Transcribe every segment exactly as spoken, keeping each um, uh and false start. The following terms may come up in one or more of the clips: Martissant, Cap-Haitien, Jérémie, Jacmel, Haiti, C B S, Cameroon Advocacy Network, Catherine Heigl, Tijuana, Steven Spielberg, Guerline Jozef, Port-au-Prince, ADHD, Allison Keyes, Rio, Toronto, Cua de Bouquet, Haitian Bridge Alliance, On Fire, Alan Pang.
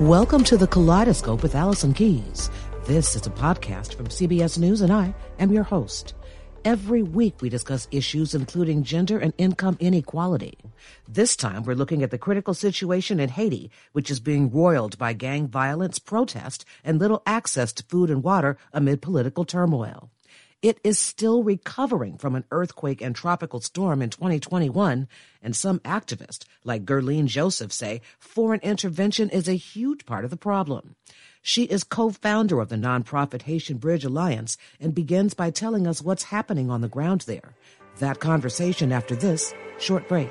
Welcome to The Kaleidoscope with Allison Keyes. This is a podcast from C B S News, and I am your host. Every week we discuss issues including gender and income inequality. This time we're looking at the critical situation in Haiti, which is being roiled by gang violence, protest, and little access to food and water amid political turmoil. It is still recovering from an earthquake and tropical storm in twenty twenty-one, and some activists, like Guerline Jozef, say foreign intervention is a huge part of the problem. She is co-founder of the nonprofit Haitian Bridge Alliance and begins by telling us what's happening on the ground there. That conversation after this short break.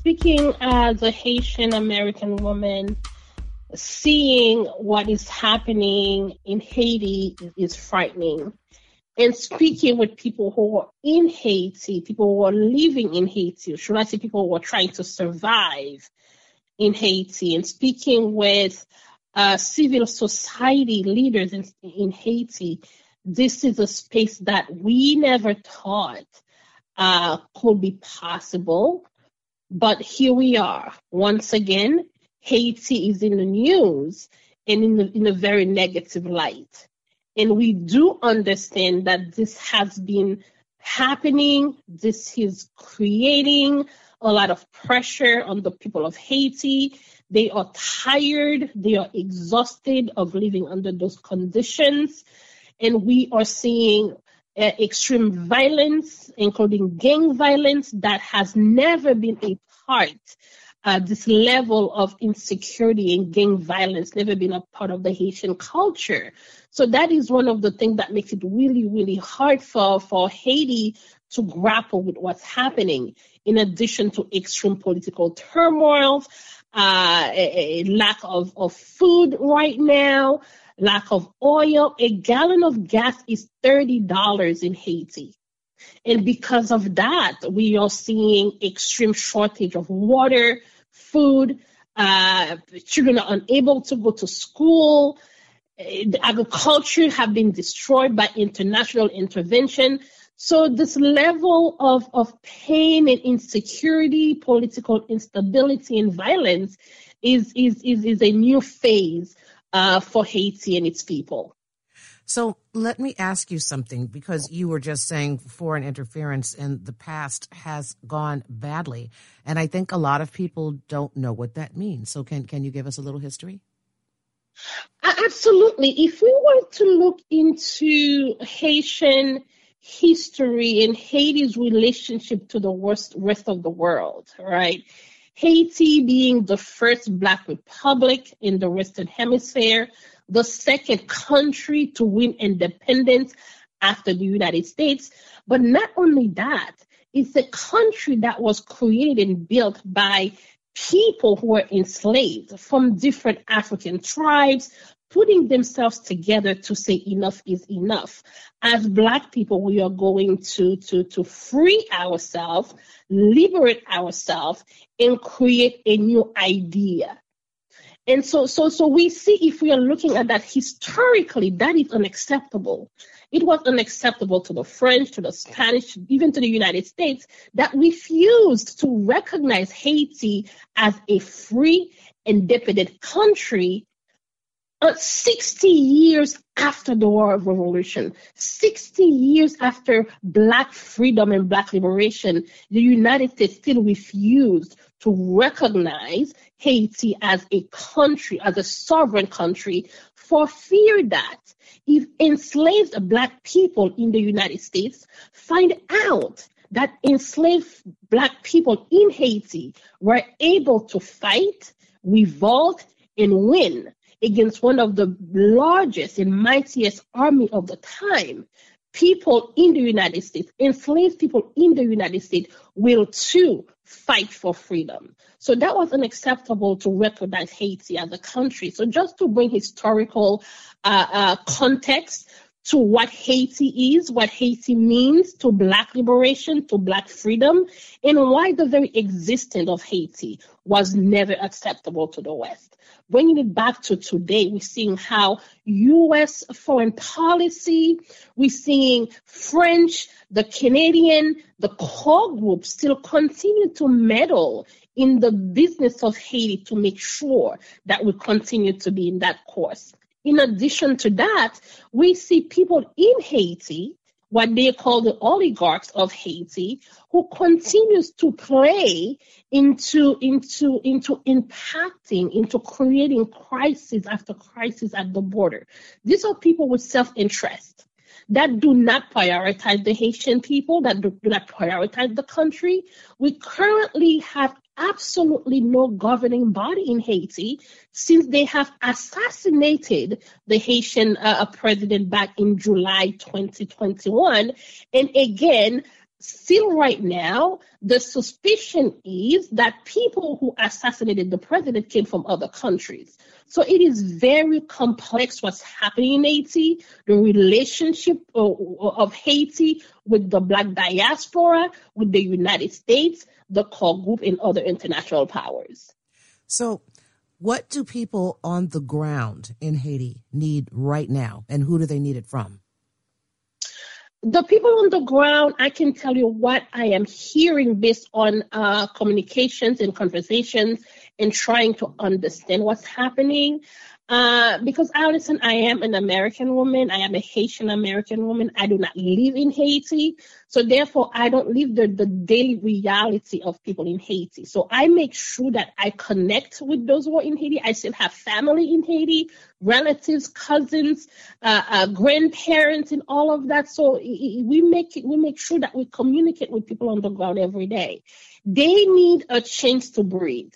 Speaking as a Haitian American woman, seeing what is happening in Haiti is frightening. And speaking with people who are in Haiti, people who are living in Haiti, should I say people who are trying to survive in Haiti, and speaking with uh, civil society leaders in, in Haiti, this is a space that we never thought uh, could be possible. But here we are. Once again, Haiti is in the news and in, the, in a very negative light. And we do understand that this has been happening. This is creating a lot of pressure on the people of Haiti. They are tired. They are exhausted of living under those conditions. And we are seeing Uh, extreme violence, including gang violence, that has never been a part, uh, this level of insecurity and gang violence, never been a part of the Haitian culture. So that is one of the things that makes it really, really hard for, for Haiti to grapple with what's happening, in addition to extreme political turmoil, uh, a, a lack of, of food right now, lack of oil. A gallon of gas is thirty dollars in Haiti. And because of that, we are seeing extreme shortage of water, food. Uh, children are unable to go to school. The agriculture have been destroyed by international intervention. So this level of, of pain and insecurity, political instability and violence is, is, is, is a new phase Uh, for Haiti and its people. So let me ask you something, because you were just saying foreign interference in the past has gone badly. And I think a lot of people don't know what that means. So can, can you give us a little history? Absolutely. If we were to look into Haitian history and Haiti's relationship to the worst, rest of the world, right? Haiti being the first Black republic in the Western Hemisphere, the second country to win independence after the United States. But not only that, it's a country that was created and built by people who were enslaved from different African tribes, putting themselves together to say enough is enough. As Black people, we are going to, to, to free ourselves, liberate ourselves, and create a new idea. And so, so, so we see, if we are looking at that historically, that is unacceptable. It was unacceptable to the French, to the Spanish, even to the United States, that refused to recognize Haiti as a free, independent country uh, sixty years after the War of Revolution, sixty years after Black freedom and Black liberation. The United States still refused to recognize Haiti as a country, as a sovereign country, for fear that if enslaved Black people in the United States find out that enslaved Black people in Haiti were able to fight, revolt, and win against one of the largest and mightiest army of the time, people in the United States, enslaved people in the United States, will too fight for freedom. So that was unacceptable, to recognize Haiti as a country. So just to bring historical uh, uh, context to what Haiti is, what Haiti means to Black liberation, to Black freedom, and why the very existence of Haiti was never acceptable to the West. Bringing it back to today, we're seeing how U S foreign policy, we're seeing French, the Canadian, the core group still continue to meddle in the business of Haiti to make sure that we continue to be in that course. In addition to that, we see people in Haiti, what they call the oligarchs of Haiti, who continues to play into, into, into impacting, into creating crisis after crisis at the border. These are people with self-interest that do not prioritize the Haitian people, that do, do not prioritize the country. We currently have absolutely no governing body in Haiti since they have assassinated the Haitian uh, president back in July twenty twenty-one. And again, still right now, the suspicion is that people who assassinated the president came from other countries. So it is very complex what's happening in Haiti, the relationship of Haiti with the Black diaspora, with the United States, the core group, and other international powers. So what do people on the ground in Haiti need right now, and who do they need it from? The people on the ground, I can tell you what I am hearing based on uh, communications and conversations and trying to understand what's happening. Uh, because, Allison, I am an American woman. I am a Haitian American woman. I do not live in Haiti. So, therefore, I don't live the, the daily reality of people in Haiti. So I make sure that I connect with those who are in Haiti. I still have family in Haiti, relatives, cousins, uh, uh, grandparents, and all of that. So we make it, we make sure that we communicate with people on the ground every day. They need a chance to breathe.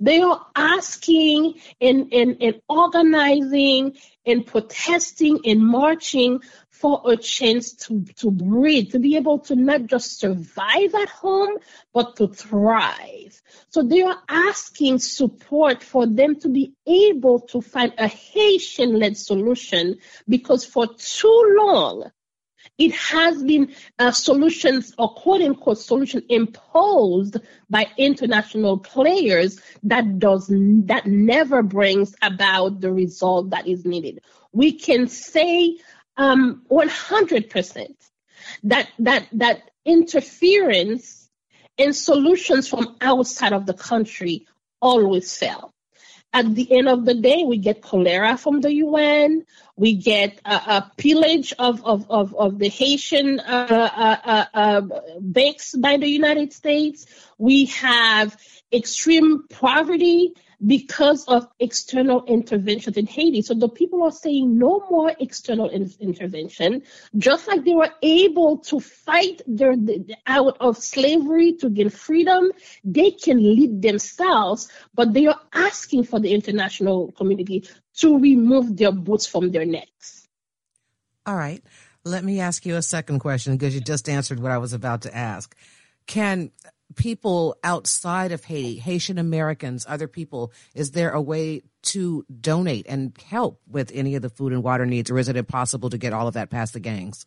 They are asking and, and, and organizing and protesting and marching for a chance to, to breathe, to be able to not just survive at home, but to thrive. So they are asking support for them to be able to find a Haitian-led solution, because for too long, it has been uh, solutions, or quote-unquote solution, imposed by international players that does that never brings about the result that is needed. We can say um, one hundred percent that that that interference and solutions from outside of the country always fail. At the end of the day, we get cholera from the U N. We get a, a pillage of, of, of, of the Haitian uh, uh, uh, banks by the United States. We have extreme poverty because of external interventions in Haiti. So the people are saying no more external in- intervention, just like they were able to fight their, the, out of slavery to gain freedom. They can lead themselves, but they are asking for the international community to remove their boots from their necks. All right. Let me ask you a second question, because you just answered what I was about to ask. Can people outside of Haiti, Haitian Americans, other people, is there a way to donate and help with any of the food and water needs, or is it impossible to get all of that past the gangs?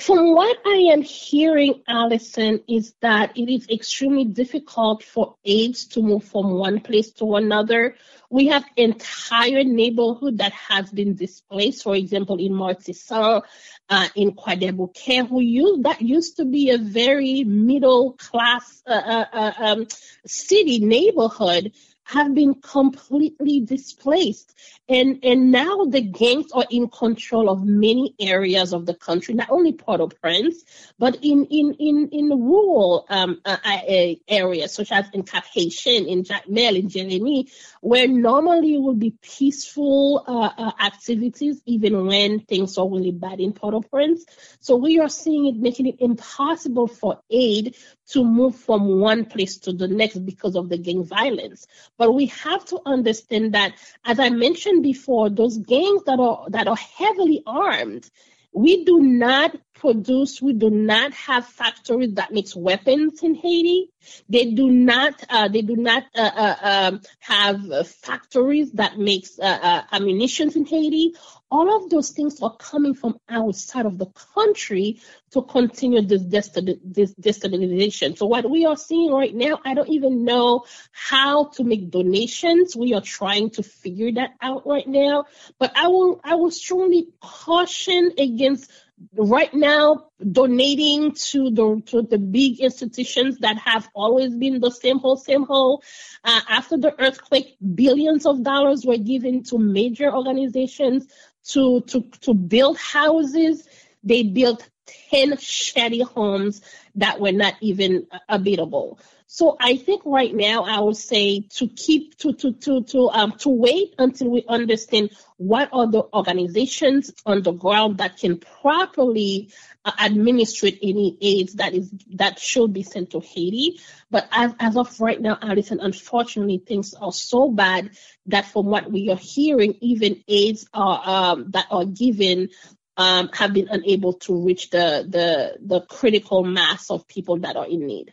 From what I am hearing, Allison, is that it is extremely difficult for aides to move from one place to another. We have entire neighborhood that has been displaced, for example, in Martissant, uh, in Cua de Bouquet, who used, that used to be a very middle-class uh, uh, um, city neighborhood, have been completely displaced. And and now the gangs are in control of many areas of the country, not only Port-au-Prince, but in in, in, in the rural um, uh, uh, areas, such as in Cap-Haitien, in Jacmel, in Jérémie, where normally would be peaceful uh, uh, activities, even when things are really bad in Port-au-Prince. So we are seeing it making it impossible for aid to move from one place to the next because of the gang violence. But we have to understand that, as I mentioned before, those gangs that are that are heavily armed, we do not produce, we do not have factories that makes weapons in Haiti. They do not, uh, they do not uh, uh, um, have factories that makes uh, uh, ammunition in Haiti. All of those things are coming from outside of the country to continue this destabilization. So what we are seeing right now, I don't even know how to make donations. We are trying to figure that out right now. But I will, I will strongly caution against right now donating to the to the big institutions that have always been the same hole, same hole. Uh, after the earthquake, billions of dollars were given to major organizations to to to build houses. They built ten shoddy homes that were not even habitable. So I think right now I would say to keep to to to to um to wait until we understand what are the organizations on the ground that can properly uh, administrate any aids that is that should be sent to Haiti. But as as of right now, Allison, unfortunately, things are so bad that from what we are hearing, even aids are um that are given um have been unable to reach the the the critical mass of people that are in need.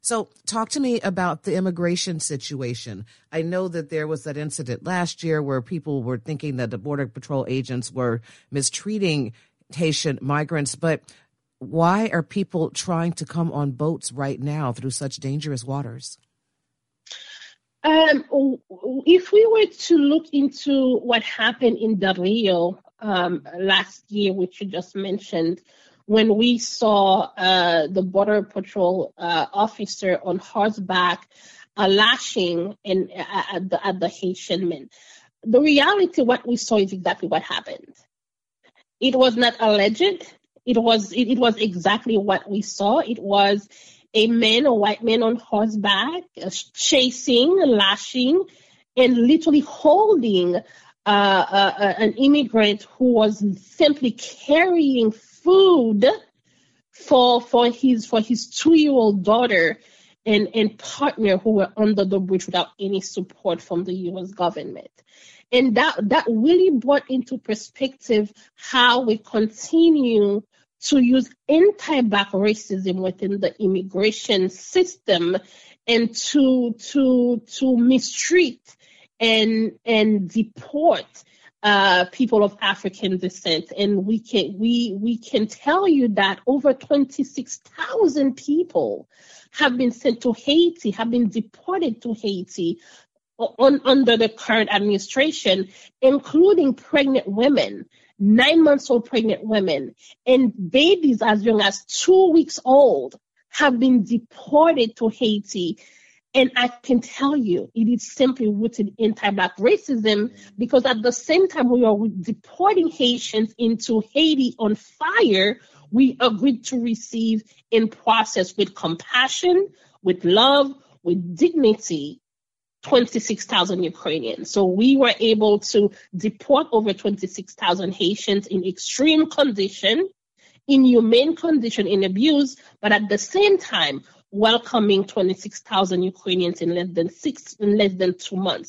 So talk to me about the immigration situation. I know that there was that incident last year where people were thinking that the Border Patrol agents were mistreating Haitian migrants, but why are people trying to come on boats right now through such dangerous waters? Um, if we were to look into what happened in the Rio um, last year, which you just mentioned, when we saw uh, the Border Patrol uh, officer on horseback uh, lashing in, uh, at, the, at the Haitian men. The reality, what we saw is exactly what happened. It was not alleged. It was it, it was exactly what we saw. It was a man, a white man on horseback, uh, chasing, lashing, and literally holding uh, uh, uh, an immigrant who was simply carrying food for for his for his two-year-old daughter and, and partner who were under the bridge without any support from the U S government. And that, that really brought into perspective how we continue to use anti-Black racism within the immigration system and to to to mistreat and and deport Uh, people of African descent, and we can we we can tell you that over twenty-six thousand people have been sent to Haiti, have been deported to Haiti on, under the current administration, including pregnant women, nine months old pregnant women, and babies as young as two weeks old have been deported to Haiti. And I can tell you, it is simply rooted in anti-Black racism, because at the same time we are deporting Haitians into Haiti on fire, we agreed to receive and process with compassion, with love, with dignity, twenty-six thousand Ukrainians. So we were able to deport over twenty-six thousand Haitians in extreme condition, inhumane condition, in abuse, but at the same time, welcoming twenty-six thousand Ukrainians in less than six, in less than two months.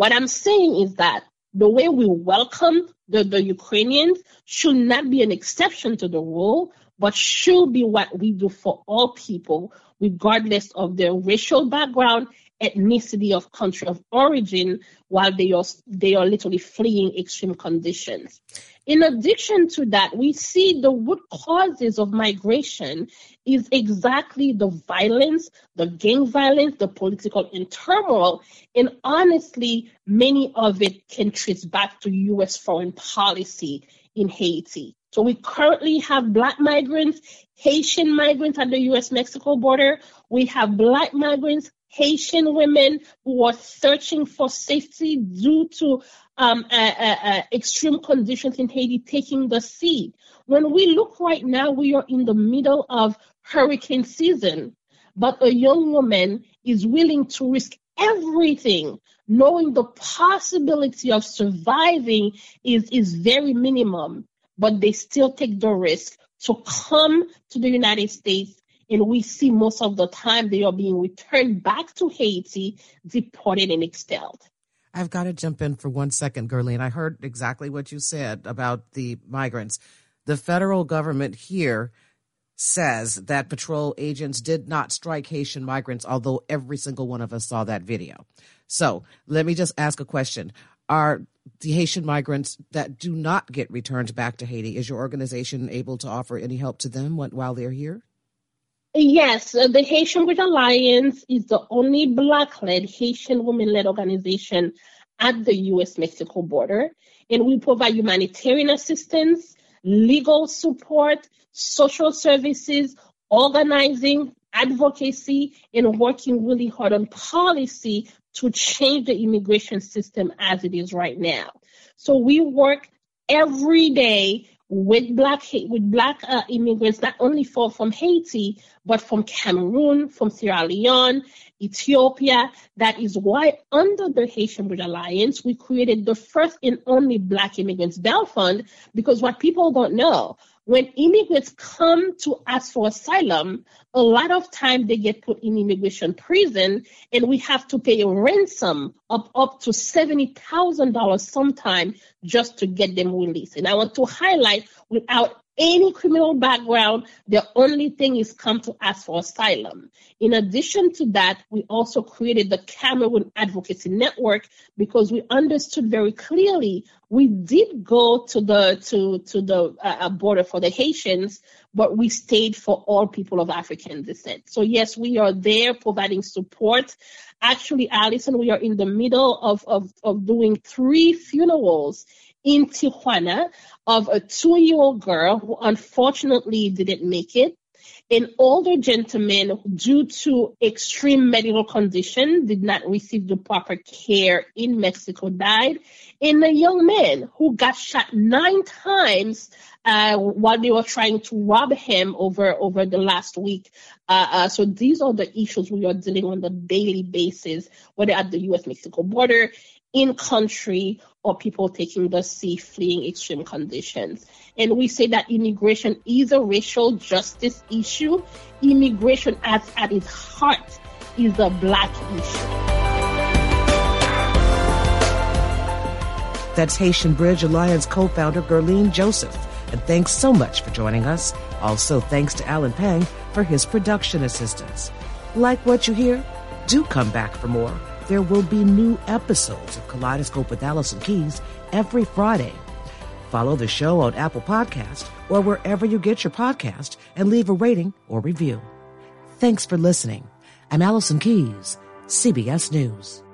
What I'm saying is that the way we welcome the, the Ukrainians should not be an exception to the rule, but should be what we do for all people, regardless of their racial background ethnicity of country of origin while they are they are literally fleeing extreme conditions. In addition to that, we see the root causes of migration is exactly the violence, the gang violence, the political turmoil, and honestly, many of it can trace back to U S foreign policy in Haiti. So we currently have Black migrants, Haitian migrants at the U S Mexico border. We have Black migrants, Haitian women who are searching for safety due to um, uh, uh, uh, extreme conditions in Haiti taking the sea. When we look right now, we are in the middle of hurricane season, but a young woman is willing to risk everything, knowing the possibility of surviving is, is very minimum, but they still take the risk to come to the United States. And we see most of the time they are being returned back to Haiti, deported and expelled. I've got to jump in for one second, Guerline. I heard exactly what you said about the migrants. The federal government here says that patrol agents did not strike Haitian migrants, although every single one of us saw that video. So let me just ask a question. Are the Haitian migrants that do not get returned back to Haiti, is your organization able to offer any help to them while they're here? Yes, the Haitian Bridge Alliance is the only Black-led, Haitian women-led organization at the U S Mexico border, and we provide humanitarian assistance, legal support, social services, organizing, advocacy, and working really hard on policy to change the immigration system as it is right now. So we work every day with black with black uh, immigrants, not only for, from Haiti, but from Cameroon, from Sierra Leone, Ethiopia. That is why under the Haitian Bridge Alliance, we created the first and only Black Immigrants Bail Fund, because what people don't know, when immigrants come to ask for asylum, a lot of time they get put in immigration prison, and we have to pay a ransom of up to seventy thousand dollars sometime just to get them released. And I want to highlight, without any criminal background, the only thing is come to ask for asylum. In addition to that, we also created the Cameroon Advocacy Network, because we understood very clearly we did go to the to to the uh, border for the Haitians, but we stayed for all people of African descent. So yes, we are there providing support. Actually, Allison, we are in the middle of of, of doing three funerals in Tijuana of a two-year-old girl who unfortunately didn't make it. An older gentleman, due to extreme medical condition, did not receive the proper care in Mexico, died. And a young man who got shot nine times uh, while they were trying to rob him over, over the last week. Uh, uh, so these are the issues we are dealing with on a daily basis, whether at the U S Mexico border, in-country, or people taking the sea, fleeing extreme conditions. And we say that immigration is a racial justice issue. Immigration at, at its heart is a Black issue. That's Haitian Bridge Alliance co-founder Guerline Jozef. And thanks so much for joining us. Also, thanks to Alan Pang for his production assistance. Like what you hear? Do come back for more. There will be new episodes of Kaleidoscope with Allison Keyes every Friday. Follow the show on Apple Podcasts or wherever you get your podcast and leave a rating or review. Thanks for listening. I'm Allison Keyes, C B S News.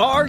Are